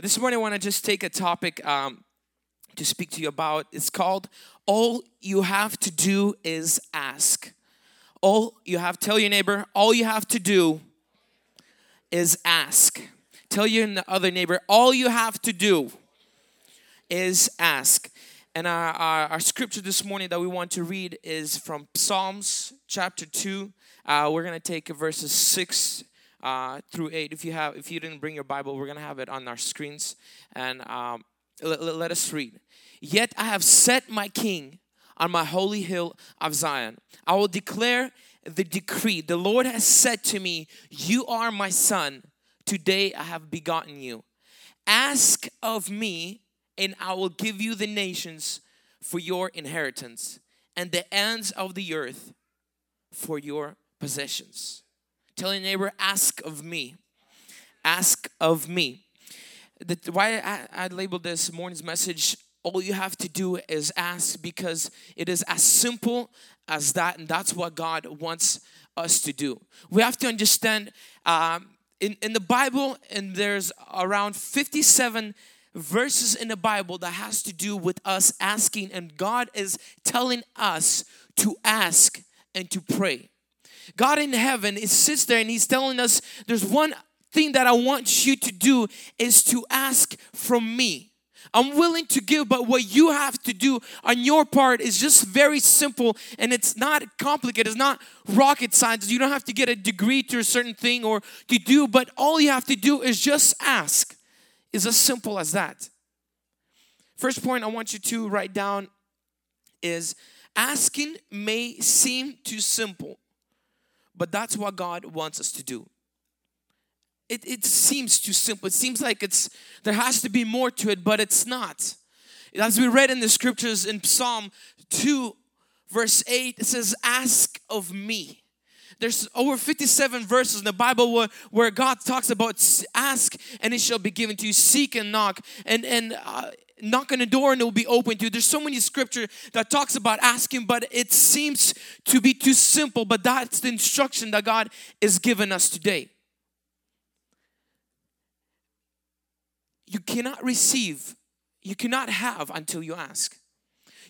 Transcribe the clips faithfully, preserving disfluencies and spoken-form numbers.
This morning I want to just take a topic um, to speak to you about. It's called, all you have to do is ask. All you have, tell your neighbor, all you have to do is ask. Tell your other neighbor, all you have to do is ask. And our, our, our scripture this morning that we want to read is from Psalms chapter two. Uh, we're going to take verses six Uh, through eight. If you have, if you didn't bring your Bible, we're gonna have it on our screens. And um, let, let us read. Yet I have set my King on my holy hill of Zion. I will declare the decree. The Lord has said to me, "You are my son. Today I have begotten you. Ask of me, and I will give you the nations for your inheritance, and the ends of the earth for your possessions." Tell your neighbor, ask of me. Ask of me. The, why I, I labeled this morning's message, all you have to do is ask, because it is as simple as that, and that's what God wants us to do. We have to understand, um, in, in the Bible, and there's around fifty-seven verses in the Bible that has to do with us asking, and God is telling us to ask and to pray. God in heaven, he sits there and he's telling us, there's one thing that I want you to do is to ask from me. I'm willing to give, but what you have to do on your part is just very simple, and it's not complicated. It's not rocket science. You don't have to get a degree to a certain thing or to do, but all you have to do is just ask. It's as simple as that. First point I want you to write down is, asking may seem too simple, but that's what God wants us to do. It it seems too simple. It seems like it's there has to be more to it, but it's not. As we read in the scriptures in Psalm two, verse eight, it says, ask of me. There's over fifty-seven verses in the Bible where, where God talks about ask and it shall be given to you. Seek and knock. And, and uh, knock on the door and it will be open to you. There's so many scripture that talks about asking, but it seems to be too simple. But that's the instruction that God is giving us today. You cannot receive, you cannot have until you ask.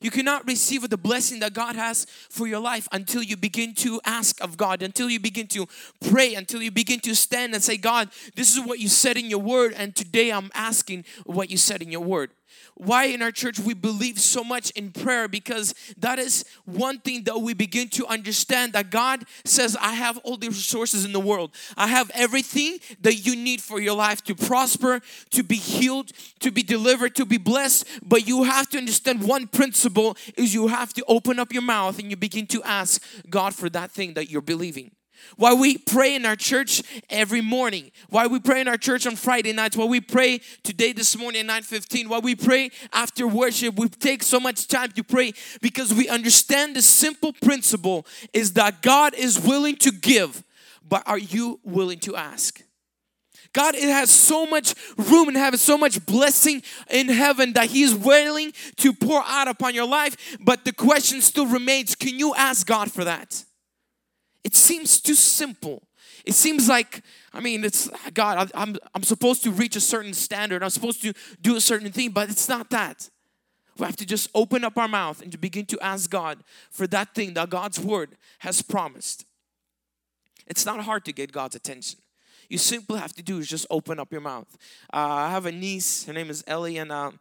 You cannot receive the blessing that God has for your life until you begin to ask of God, until you begin to pray, until you begin to stand and say, God, this is what you said in your word, and today I'm asking what you said in your word. Why in our church we believe so much in prayer? Because that is one thing that we begin to understand, that God says, I have all the resources in the world. I have everything that you need for your life to prosper, to be healed, to be delivered, to be blessed. But you have to understand one principle is you have to open up your mouth and you begin to ask God for that thing that you're believing. Why we pray in our church every morning. Why we pray in our church on Friday nights. Why we pray today this morning at nine fifteen. Why we pray after worship. We take so much time to pray because we understand the simple principle is that God is willing to give, but are you willing to ask? God, it has so much room in heaven, so much blessing in heaven that He is willing to pour out upon your life. But the question still remains, can you ask God for that? It seems too simple. It seems like, I mean, it's, God, I'm, I'm supposed to reach a certain standard. I'm supposed to do a certain thing, but it's not that. We have to just open up our mouth and to begin to ask God for that thing that God's word has promised. It's not hard to get God's attention. You simply have to do is just open up your mouth. Uh, I have a niece, her name is Ellie, and uh,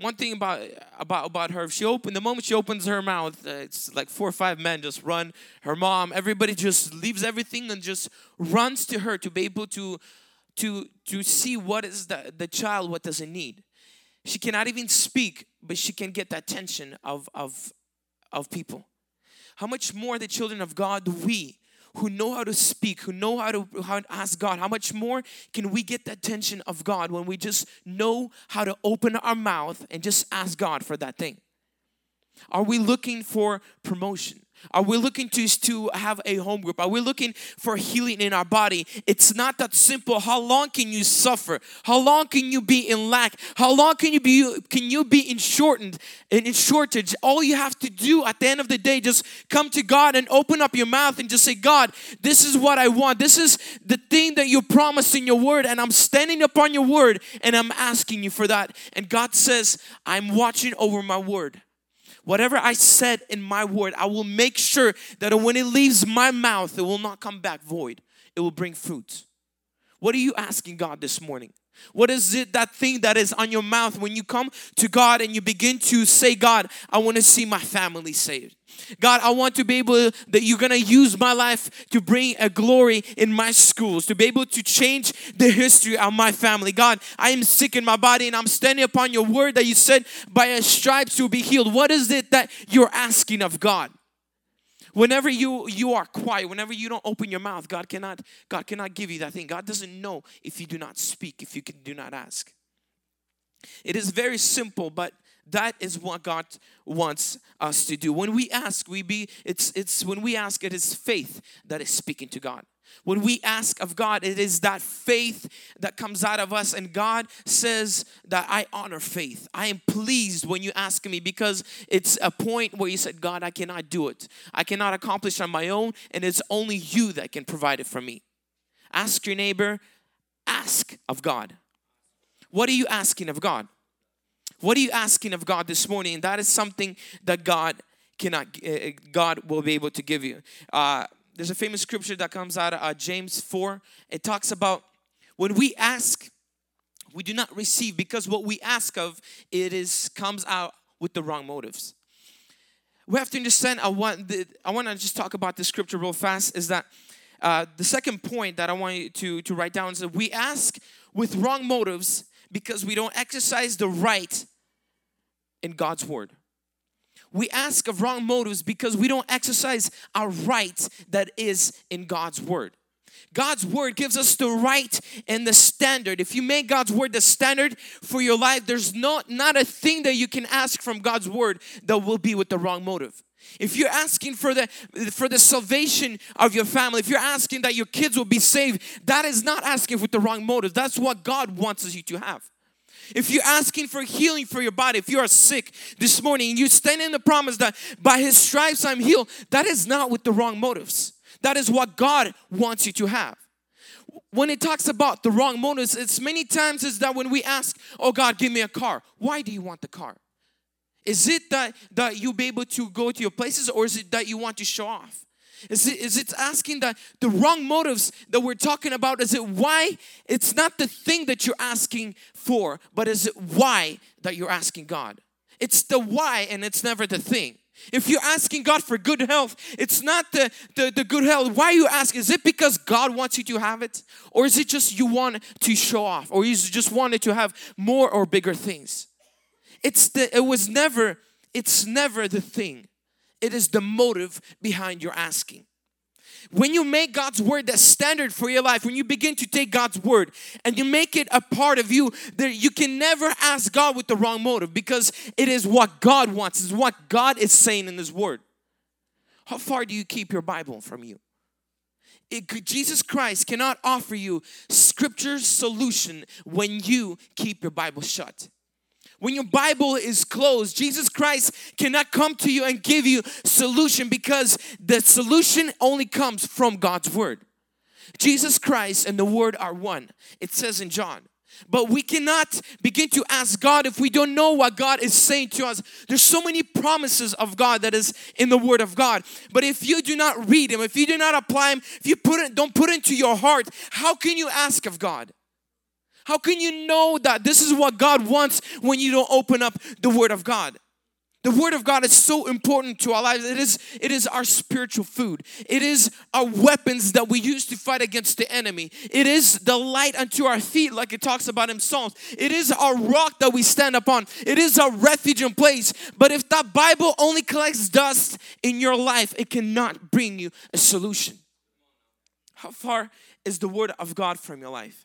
one thing about about about her, if she opened, the moment she opens her mouth, uh, it's like four or five men just run. Her mom, everybody just leaves everything and just runs to her to be able to to to see what is the, the child, what does it need. She cannot even speak, but she can get the attention of of of people. How much more the children of God, we who know how to speak, who know how to, how to ask God, how much more can we get the attention of God when we just know how to open our mouth and just ask God for that thing? Are we looking for promotion? Are we looking to, to have a home group? Are we looking for healing in our body? It's not that simple. How long can you suffer? How long can you be in lack? How long can you be can you be in shortened and in shortage? All you have to do at the end of the day, just come to God and open up your mouth and just say, God, this is what I want. This is the thing that you promised in your word, and I'm standing upon your word and I'm asking you for that. And God says, I'm watching over my word. Whatever I said in my word, I will make sure that when it leaves my mouth, it will not come back void. It will bring fruit. What are you asking God this morning? What is it, that thing that is on your mouth when you come to God and you begin to say, God, I want to see my family saved. God, I want to be able that you're going to use my life to bring a glory in my schools, to be able to change the history of my family. God, I am sick in my body and I'm standing upon your word that you said by your stripes you'll be healed. What is it that you're asking of God? Whenever you, you are quiet, whenever you don't open your mouth, God cannot, God cannot give you that thing. God doesn't know if you do not speak, if you can, do not ask. It is very simple, but that is what God wants us to do. When we ask, we be it's it's when we ask, it is faith that is speaking to God. When we ask of God, it is that faith that comes out of us. And God says that I honor faith. I am pleased when you ask me, because it's a point where you said, God, I cannot do it. I cannot accomplish on my own, and it's only you that can provide it for me. Ask your neighbor, ask of God. What are you asking of God? What are you asking of God this morning? And that is something that God cannot, uh, God will be able to give you. Uh, there's a famous scripture that comes out of uh, James four. It talks about when we ask, we do not receive, because what we ask of, it is comes out with the wrong motives. We have to understand. I want the, I want to just talk about this scripture real fast. Is that uh, the second point that I want you to to write down is that we ask with wrong motives because we don't exercise the right in God's word. We ask of wrong motives because we don't exercise our right that is in God's word. God's word gives us the right and the standard. If you make God's word the standard for your life, there's not, not a thing that you can ask from God's word that will be with the wrong motive. If you're asking for the for the salvation of your family, if you're asking that your kids will be saved, that is not asking with the wrong motive. That's what God wants you to have. If you're asking for healing for your body, if you are sick this morning and you stand in the promise that by His stripes I'm healed, that is not with the wrong motives. That is what God wants you to have. When it talks about the wrong motives, it's many times is that when we ask, oh God, give me a car. Why do you want the car? Is it that, that you'll be able to go to your places, or is it that you want to show off? Is it, is it asking that the wrong motives that we're talking about? Is it why? It's not the thing that you're asking for, but is it why that you're asking God? It's the why, and it's never the thing. If you're asking God for good health, it's not the, the, the good health. Why are you asking? Is it because God wants you to have it? Or is it just you want to show off? Or you just wanted to have more or bigger things? It's the, it was never, it's never the thing. It is the motive behind your asking. When you make God's word the standard for your life, when you begin to take God's word and you make it a part of you, there you can never ask God with the wrong motive, because it is what God wants. It's what God is saying in His word. How far do you keep your Bible from you? It, Jesus Christ cannot offer you scripture solution when you keep your Bible shut. When your Bible is closed, Jesus Christ cannot come to you and give you solution, because the solution only comes from God's word. Jesus Christ and the word are one, it says in John. But we cannot begin to ask God if we don't know what God is saying to us. There's so many promises of God that is in the word of God. But if you do not read them, if you do not apply them, if you put it, don't put it into your heart, how can you ask of God? How can you know that this is what God wants when you don't open up the Word of God? The Word of God is so important to our lives. It is, it is our spiritual food. It is our weapons that we use to fight against the enemy. It is the light unto our feet, like it talks about in Psalms. It is our rock that we stand upon. It is our refuge and place. But if that Bible only collects dust in your life, it cannot bring you a solution. How far is the Word of God from your life?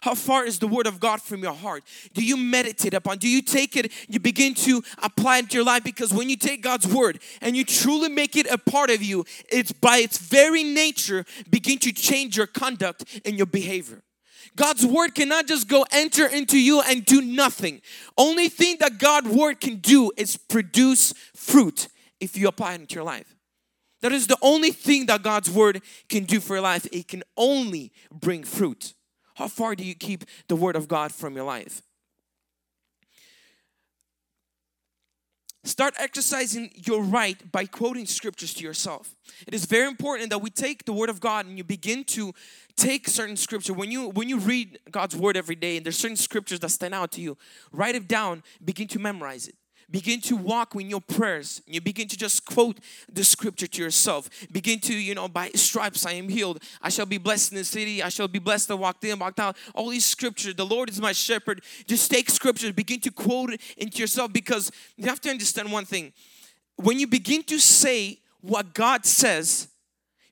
How far is the word of God from your heart? Do you meditate upon? Do you take it? You begin to apply it to your life, because when you take God's word and you truly make it a part of you, it's by its very nature begin to change your conduct and your behavior. God's word cannot just go enter into you and do nothing. Only thing that God's word can do is produce fruit if you apply it into your life. That is the only thing that God's word can do for your life. It can only bring fruit. How far do you keep the word of God from your life? Start exercising your right by quoting scriptures to yourself. It is very important that we take the word of God and you begin to take certain scripture. When you when you read God's word every day and there's certain scriptures that stand out to you, write it down, begin to memorize it. Begin to walk in your prayers. You begin to just quote the scripture to yourself. Begin to, you know, by stripes I am healed. I shall be blessed in the city. I shall be blessed that walked in, walked out. All these scriptures. The Lord is my shepherd. Just take scriptures. Begin to quote it into yourself, because you have to understand one thing. When you begin to say what God says,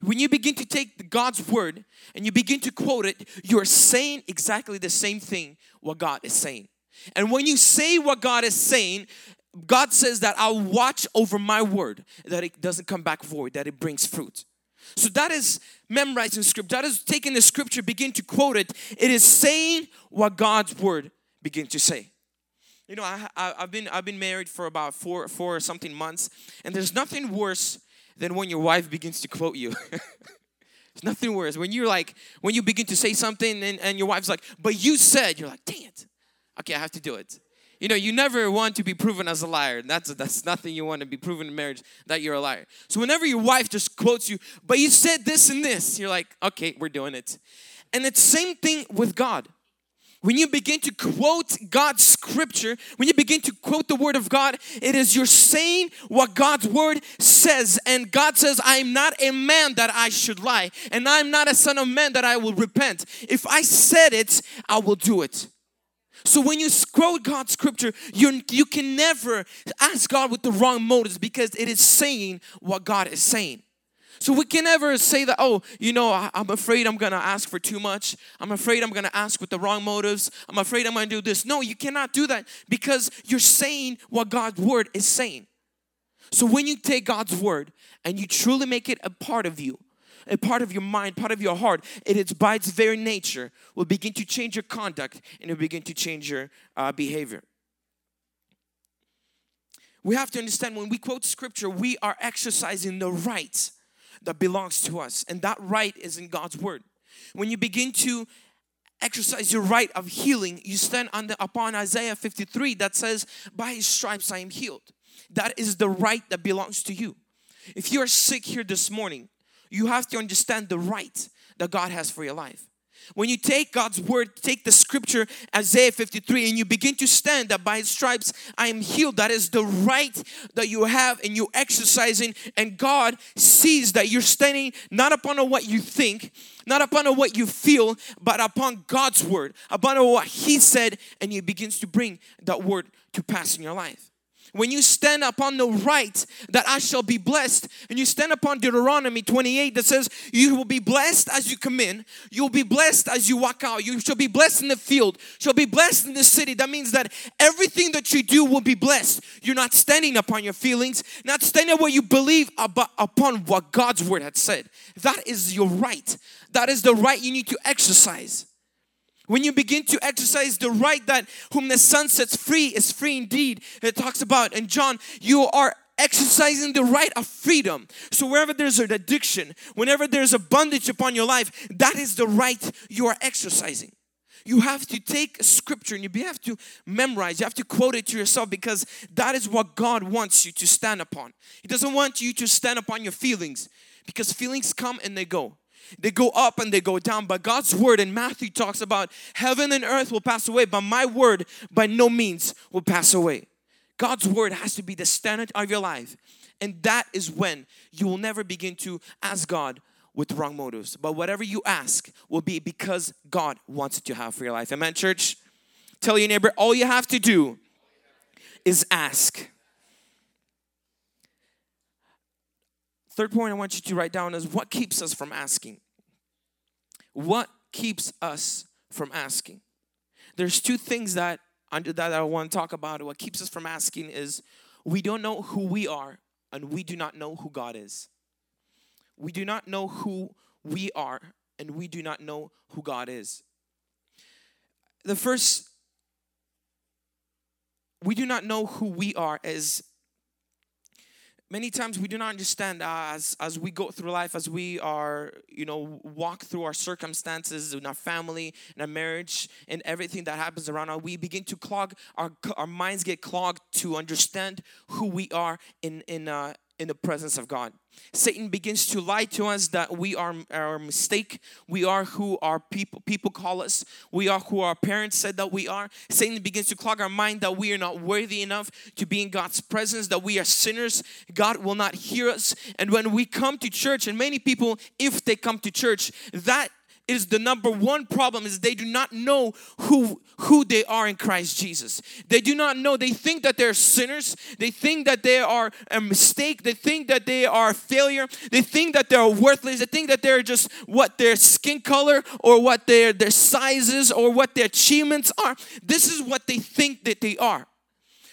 when you begin to take God's word and you begin to quote it, you're saying exactly the same thing what God is saying. And when you say what God is saying, God says that I'll watch over my word, that it doesn't come back void, that it brings fruit. So that is memorizing scripture. That is taking the scripture, begin to quote it. It is saying what God's word begin to say. You know, I, I, I've been I've been married for about four four or something months, and there's nothing worse than when your wife begins to quote you. There's nothing worse when you're like when you begin to say something and, and your wife's like, "But you said," you're like, "Dang it. Okay, I have to do it." You know, you never want to be proven as a liar. That's that's nothing you want to be proven in marriage, that you're a liar. So whenever your wife just quotes you, "But you said this and this," you're like, "Okay, we're doing it." And it's same thing with God. When you begin to quote God's scripture, when you begin to quote the word of God, it is you're saying what God's word says. And God says, "I am not a man that I should lie, and I am not a son of man that I will repent. If I said it, I will do it." So when you quote God's scripture, you, you can never ask God with the wrong motives, because it is saying what God is saying. So we can never say that, "Oh, you know, I, I'm afraid I'm going to ask for too much. I'm afraid I'm going to ask with the wrong motives. I'm afraid I'm going to do this." No, you cannot do that, because you're saying what God's word is saying. So when you take God's word and you truly make it a part of you, a part of your mind, part of your heart, it is by its very nature will begin to change your conduct, and it will begin to change your uh, behavior. We have to understand, when we quote scripture, we are exercising the right that belongs to us, and that right is in God's word. When you begin to exercise your right of healing, you stand on the, upon Isaiah fifty-three that says, "By his stripes I am healed." That is the right that belongs to you. If you are sick here this morning, you have to understand the right that God has for your life. When you take God's word, take the scripture, Isaiah fifty-three, and you begin to stand that by his stripes I am healed. That is the right that you have, and you're exercising, and God sees that you're standing not upon what you think, not upon what you feel, but upon God's word, upon what he said, and he begins to bring that word to pass in your life. When you stand upon the right that I shall be blessed, and you stand upon Deuteronomy twenty-eight that says, "You will be blessed as you come in, you will be blessed as you walk out, you shall be blessed in the field, shall be blessed in the city." That means that everything that you do will be blessed. You're not standing upon your feelings, not standing on what you believe, but upon what God's word had said. That is your right. That is the right you need to exercise. When you begin to exercise the right that whom the Son sets free is free indeed, it talks about in John, you are exercising the right of freedom. So wherever there's an addiction, whenever there's a bondage upon your life, that is the right you are exercising. You have to take scripture and you have to memorize, you have to quote it to yourself, because that is what God wants you to stand upon. He doesn't want you to stand upon your feelings, because feelings come and they go. They go up and they go down. But God's word in Matthew talks about heaven and earth will pass away, but my word by no means will pass away. God's word has to be the standard of your life. And that is when you will never begin to ask God with wrong motives. But whatever you ask will be because God wants it to have for your life. Amen, church? Tell your neighbor, all you have to do is ask. Third point I want you to write down is what keeps us from asking. What keeps us from asking. There's two things that, that I want to talk about. What keeps us from asking is we don't know who we are and we do not know who God is. We do not know who we are and we do not know who God is. The first, we do not know who we are is many times we do not understand uh, as, as we go through life, as we are, you know, walk through our circumstances in our family, in our marriage, and everything that happens around us, we begin to clog, our our minds get clogged to understand who we are in, in, uh, in the presence of God. Satan begins to lie to us that we are our mistake. We are who our people people call us. We are who our parents said that we are. Satan begins to clog our mind that we are not worthy enough to be in God's presence, that we are sinners. God will not hear us. And when we come to church, and many people, if they come to church, that is the number one problem, is they do not know who who they are in Christ Jesus. They do not know. They think that they're sinners. They think that they are a mistake. They think that they are a failure. They think that they're worthless. They think that they're just what their skin color or what their, their sizes or what their achievements are. This is what they think that they are.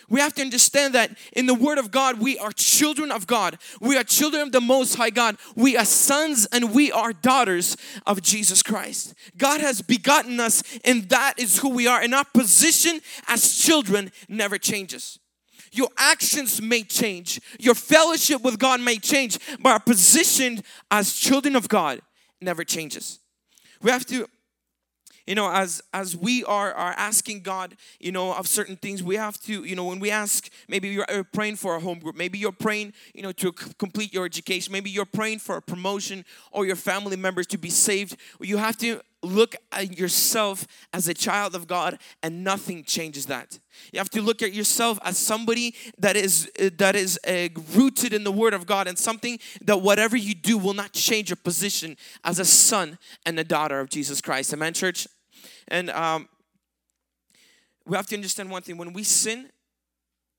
We have to understand that in the Word of God, we are children of God. We are children of the Most High God. We are sons and we are daughters of Jesus Christ. God has begotten us and that is who we are. And our position as children never changes. Your actions may change. Your fellowship with God may change. But our position as children of God never changes. We have to You know, as as we are, are asking God, you know, of certain things, we have to, you know, when we ask, maybe you're praying for a home group. Maybe you're praying, you know, to c- complete your education. Maybe you're praying for a promotion or your family members to be saved. You have to look at yourself as a child of God and nothing changes that. You have to look at yourself as somebody that is uh, that is uh, rooted in the Word of God and something that whatever you do will not change your position as a son and a daughter of Jesus Christ. Amen, church? And um, we have to understand one thing. When we sin,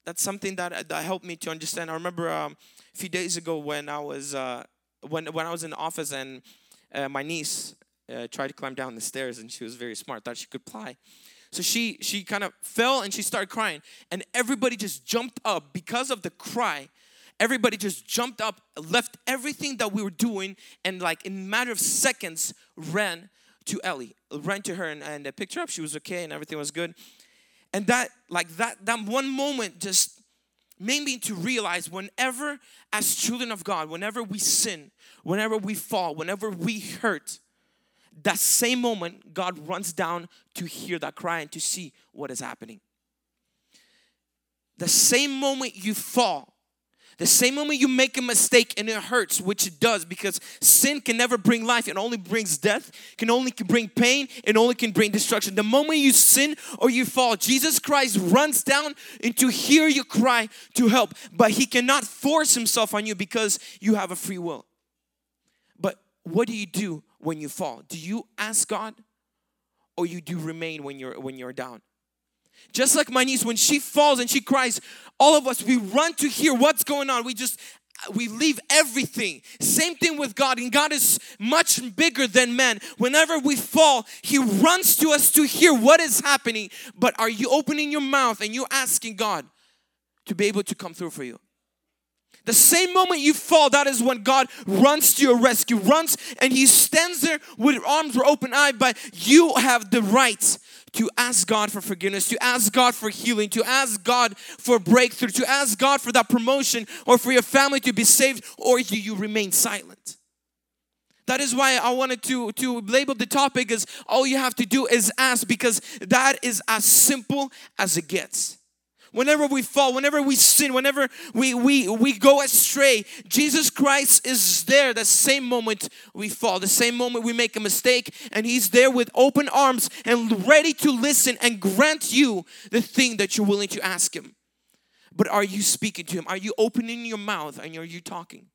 that's something that, that helped me to understand. I remember um, a few days ago when I was uh, when when I was in the office and uh, my niece uh, tried to climb down the stairs and she was very smart, thought she could fly. So she she kind of fell and she started crying. And everybody just jumped up because of the cry. Everybody just jumped up, left everything that we were doing, and like in a matter of seconds ran to Ellie, ran to her and, and I picked her up. She was okay and everything was good. And that, like that, that one moment just made me to realize whenever, as children of God, whenever we sin, whenever we fall, whenever we hurt, that same moment God runs down to hear that cry and to see what is happening. The same moment you fall, the same moment you make a mistake and it hurts, which it does, because sin can never bring life. It only brings death, can only bring pain, it only can bring destruction. The moment you sin or you fall, Jesus Christ runs down and to hear you cry to help. But He cannot force Himself on you because you have a free will. But what do you do when you fall? Do you ask God or you do remain when you're when you're down? Just like my niece, when she falls and she cries, all of us, we run to hear what's going on. We just, we leave everything. Same thing with God. And God is much bigger than man. Whenever we fall, He runs to us to hear what is happening. But are you opening your mouth and you asking God to be able to come through for you? The same moment you fall, that is when God runs to your rescue, runs and He stands there with arms open wide, but you have the right to ask God for forgiveness, to ask God for healing, to ask God for breakthrough, to ask God for that promotion or for your family to be saved, or do you remain silent? That is why I wanted to, to label the topic as all you have to do is ask, because that is as simple as it gets. Whenever we fall, whenever we sin, whenever we, we, we go astray, Jesus Christ is there the same moment we fall, the same moment we make a mistake, and He's there with open arms and ready to listen and grant you the thing that you're willing to ask Him. But are you speaking to Him? Are you opening your mouth and are you talking?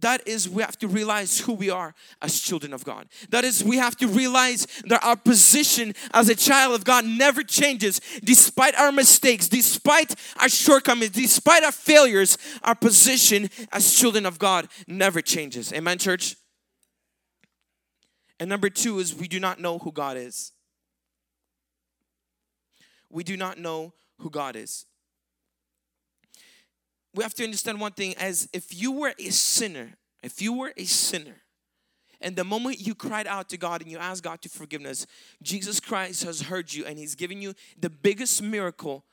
That is, we have to realize who we are as children of God. That is, we have to realize that our position as a child of God never changes. Despite our mistakes, despite our shortcomings, despite our failures, our position as children of God never changes. Amen, church? And number two is we do not know who God is. We do not know who God is. We have to understand one thing, as if you were a sinner, if you were a sinner, and the moment you cried out to God and you asked God to forgiveness, Jesus Christ has heard you and He's given you the biggest miracle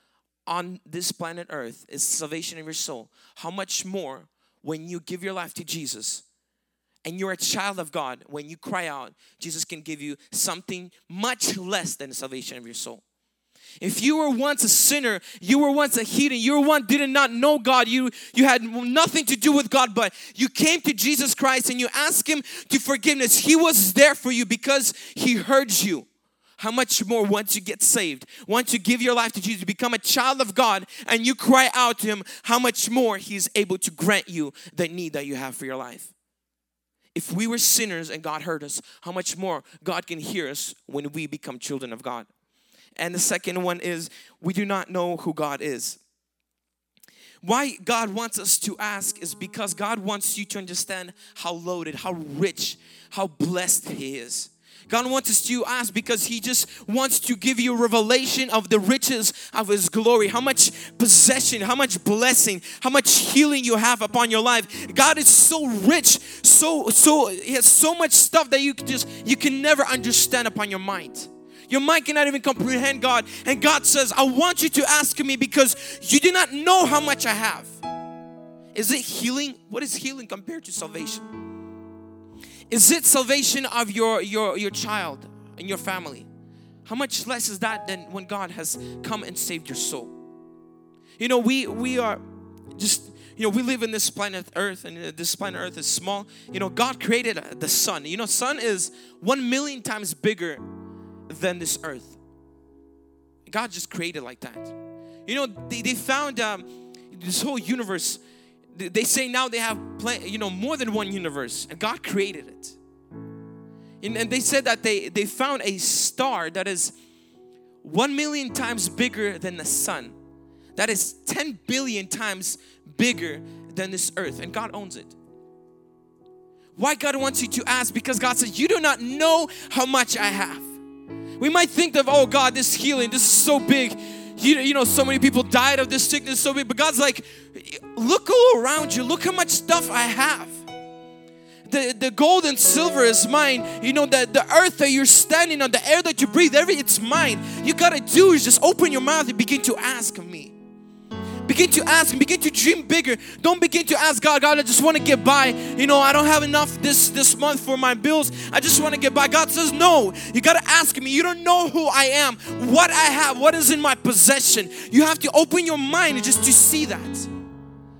on this planet Earth, is salvation of your soul. How much more when you give your life to Jesus and you're a child of God, when you cry out, Jesus can give you something much less than salvation of your soul. If you were once a sinner, you were once a heathen, you were once did not know God, you, you had nothing to do with God, but you came to Jesus Christ and you asked Him to forgiveness. He was there for you because He heard you. How much more once you get saved, once you give your life to Jesus, become a child of God and you cry out to Him, how much more He is able to grant you the need that you have for your life. If we were sinners and God heard us, how much more God can hear us when we become children of God. And the second one is we do not know who God is. Why God wants us to ask is because God wants you to understand how loaded, how rich, how blessed He is. God wants us to ask because He just wants to give you revelation of the riches of His glory. How much possession, how much blessing, how much healing you have upon your life. God is so rich, so, so, He has so much stuff that you can just, you can never understand upon your mind. Your mind cannot even comprehend God. And God says, I want you to ask me because you do not know how much I have. Is it healing? What is healing compared to salvation? Is it salvation of your, your, your child and your family? How much less is that than when God has come and saved your soul? You know, we, we are just... You know, we live in this planet Earth, and this planet Earth is small. You know, God created the sun. You know, sun is one million times bigger than this earth. God just created like that. You know, they, they found um, this whole universe. They, they say now they have, pla- you know, more than one universe, and God created it. And, and they said that they, they found a star that is one million times bigger than the sun. That is ten billion times bigger than this earth, and God owns it. Why God wants you to ask? Because God says, you do not know how much I have. We might think of, oh God, this healing, this is so big. You, you know, so many people died of this sickness, so big. But God's like, look all around you. Look how much stuff I have. The, the gold and silver is mine. You know, the, the earth that you're standing on, the air that you breathe, every it's mine. You got to do is just open your mouth and begin to ask me. Begin to ask and begin to dream bigger. Don't begin to ask God, God, I just want to get by. You know, I don't have enough this, this month for my bills. I just want to get by. God says, no, you got to ask me. You don't know who I am, what I have, what is in my possession. You have to open your mind just to see that.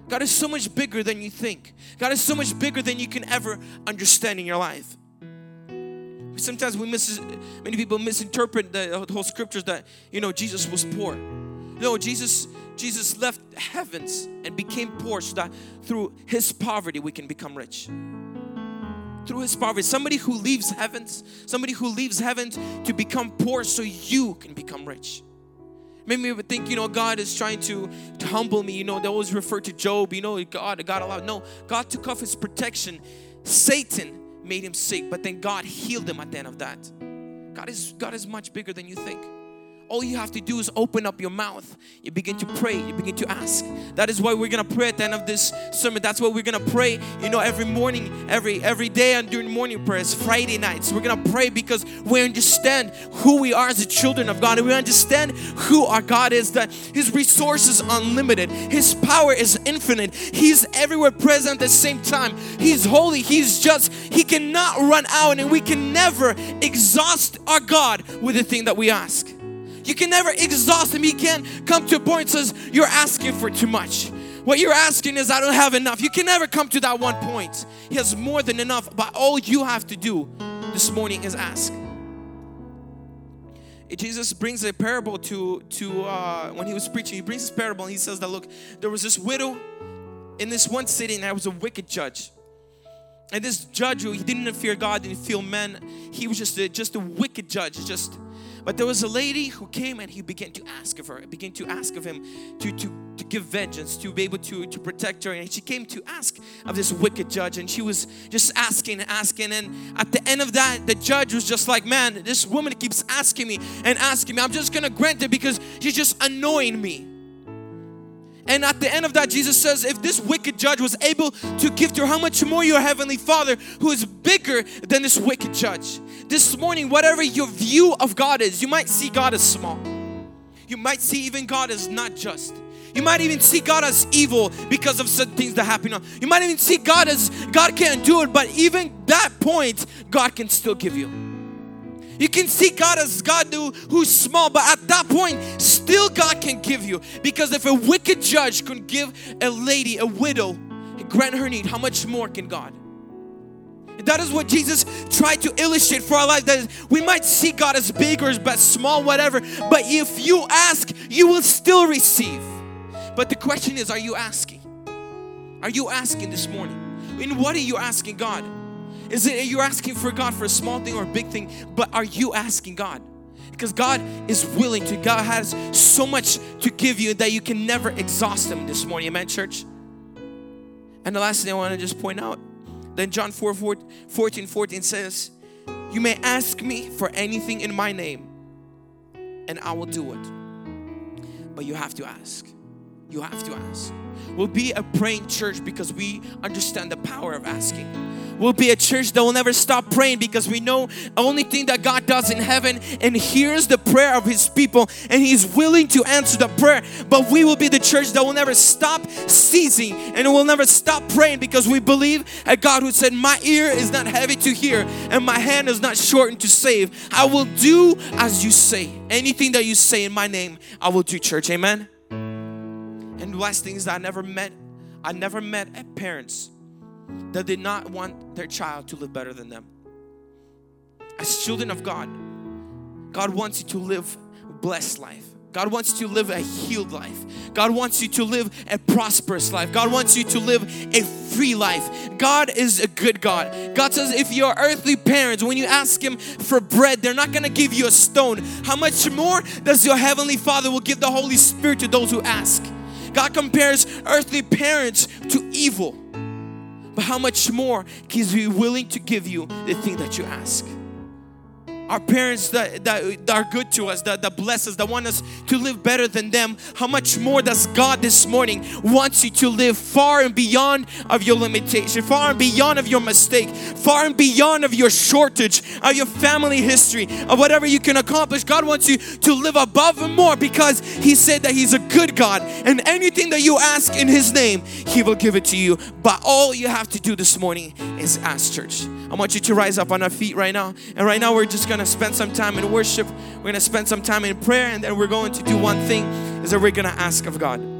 God is so much bigger than you think. God is so much bigger than you can ever understand in your life. Sometimes we miss, many people misinterpret the whole scriptures that, you know, Jesus was poor. No, Jesus... Jesus left heavens and became poor so that through His poverty we can become rich. Through His poverty. Somebody who leaves heavens, somebody who leaves heaven to become poor so you can become rich. Maybe we think, you know, God is trying to, to humble me. You know, they always refer to Job, you know, God, God allowed. No, God took off His protection. Satan made him sick, but then God healed him at the end of that. God is, God is much bigger than you think. All you have to do is open up your mouth. You begin to pray. You begin to ask. That is why we're going to pray at the end of this sermon. That's what we're going to pray, you know, every morning, every every day and during morning prayers, Friday nights. We're going to pray because we understand who we are as the children of God. And we understand who our God is, that His resources are unlimited. His power is infinite. He's everywhere present at the same time. He's holy. He's just. He cannot run out, and we can never exhaust our God with the thing that we ask. You can never exhaust Him. He can't come to a point that says, you're asking for too much. What you're asking is, I don't have enough. You can never come to that one point. He has more than enough, but all you have to do this morning is ask. Jesus brings a parable to, to uh, when He was preaching, He brings this parable and He says that, look, there was this widow in this one city, and there was a wicked judge. And this judge, who he didn't fear God, didn't fear men. He was just a, just a wicked judge, just... But there was a lady who came and he began to ask of her, began to ask of him to, to, to give vengeance, to be able to, to protect her. And she came to ask of this wicked judge, and she was just asking and asking. And at the end of that, the judge was just like, man, this woman keeps asking me and asking me. I'm just going to grant it because she's just annoying me. And at the end of that, Jesus says, if this wicked judge was able to give to her, how much more your Heavenly Father, who is bigger than this wicked judge. This morning, whatever your view of God is, you might see God as small. You might see even God as not just. You might even see God as evil because of certain things that happen. You might even see God as God can't do it, but even that point, God can still give you. You can see God as God who's small, but at that point, still God can give you. Because if a wicked judge could give a lady, a widow, grant her need, how much more can God? That is what Jesus tried to illustrate for our life. That is, we might see God as big or as small, whatever, but if you ask, you will still receive. But the question is, are you asking? Are you asking this morning? In what are you asking God? Is it you're asking for God for a small thing or a big thing? But are you asking God? Because God is willing to. God has so much to give you that you can never exhaust Him this morning. Amen, church? And the last thing I want to just point out, then John four fourteen says, you may ask me for anything in my name and I will do it. But you have to ask. You have to ask. We'll be a praying church because we understand the power of asking. We'll be a church that will never stop praying because we know the only thing that God does in heaven and hears the prayer of His people, and He's willing to answer the prayer. But we will be the church that will never stop ceasing and will never stop praying because we believe a God who said, my ear is not heavy to hear and my hand is not shortened to save. I will do as you say. Anything that you say in my name, I will do, church. Amen. And the last thing is that I never met, I never met parents that did not want their child to live better than them. As children of God, God wants you to live a blessed life. God wants you to live a healed life. God wants you to live a prosperous life. God wants you to live a free life. God is a good God. God says if your earthly parents, when you ask Him for bread, they're not going to give you a stone. How much more does your Heavenly Father will give the Holy Spirit to those who ask? God compares earthly parents to evil. But how much more is He willing to give you the thing that you ask? Our parents that, that, that are good to us, that, that bless us, that want us to live better than them. How much more does God this morning wants you to live far and beyond of your limitation, far and beyond of your mistake, far and beyond of your shortage, of your family history, of whatever you can accomplish. God wants you to live above and more because He said that He's a good God. And anything that you ask in His name, He will give it to you. But all you have to do this morning is ask, church. I want you to rise up on our feet right now. And right now we're just going to spend some time in worship. We're going to spend some time in prayer. And then we're going to do one thing, is that we're going to ask of God.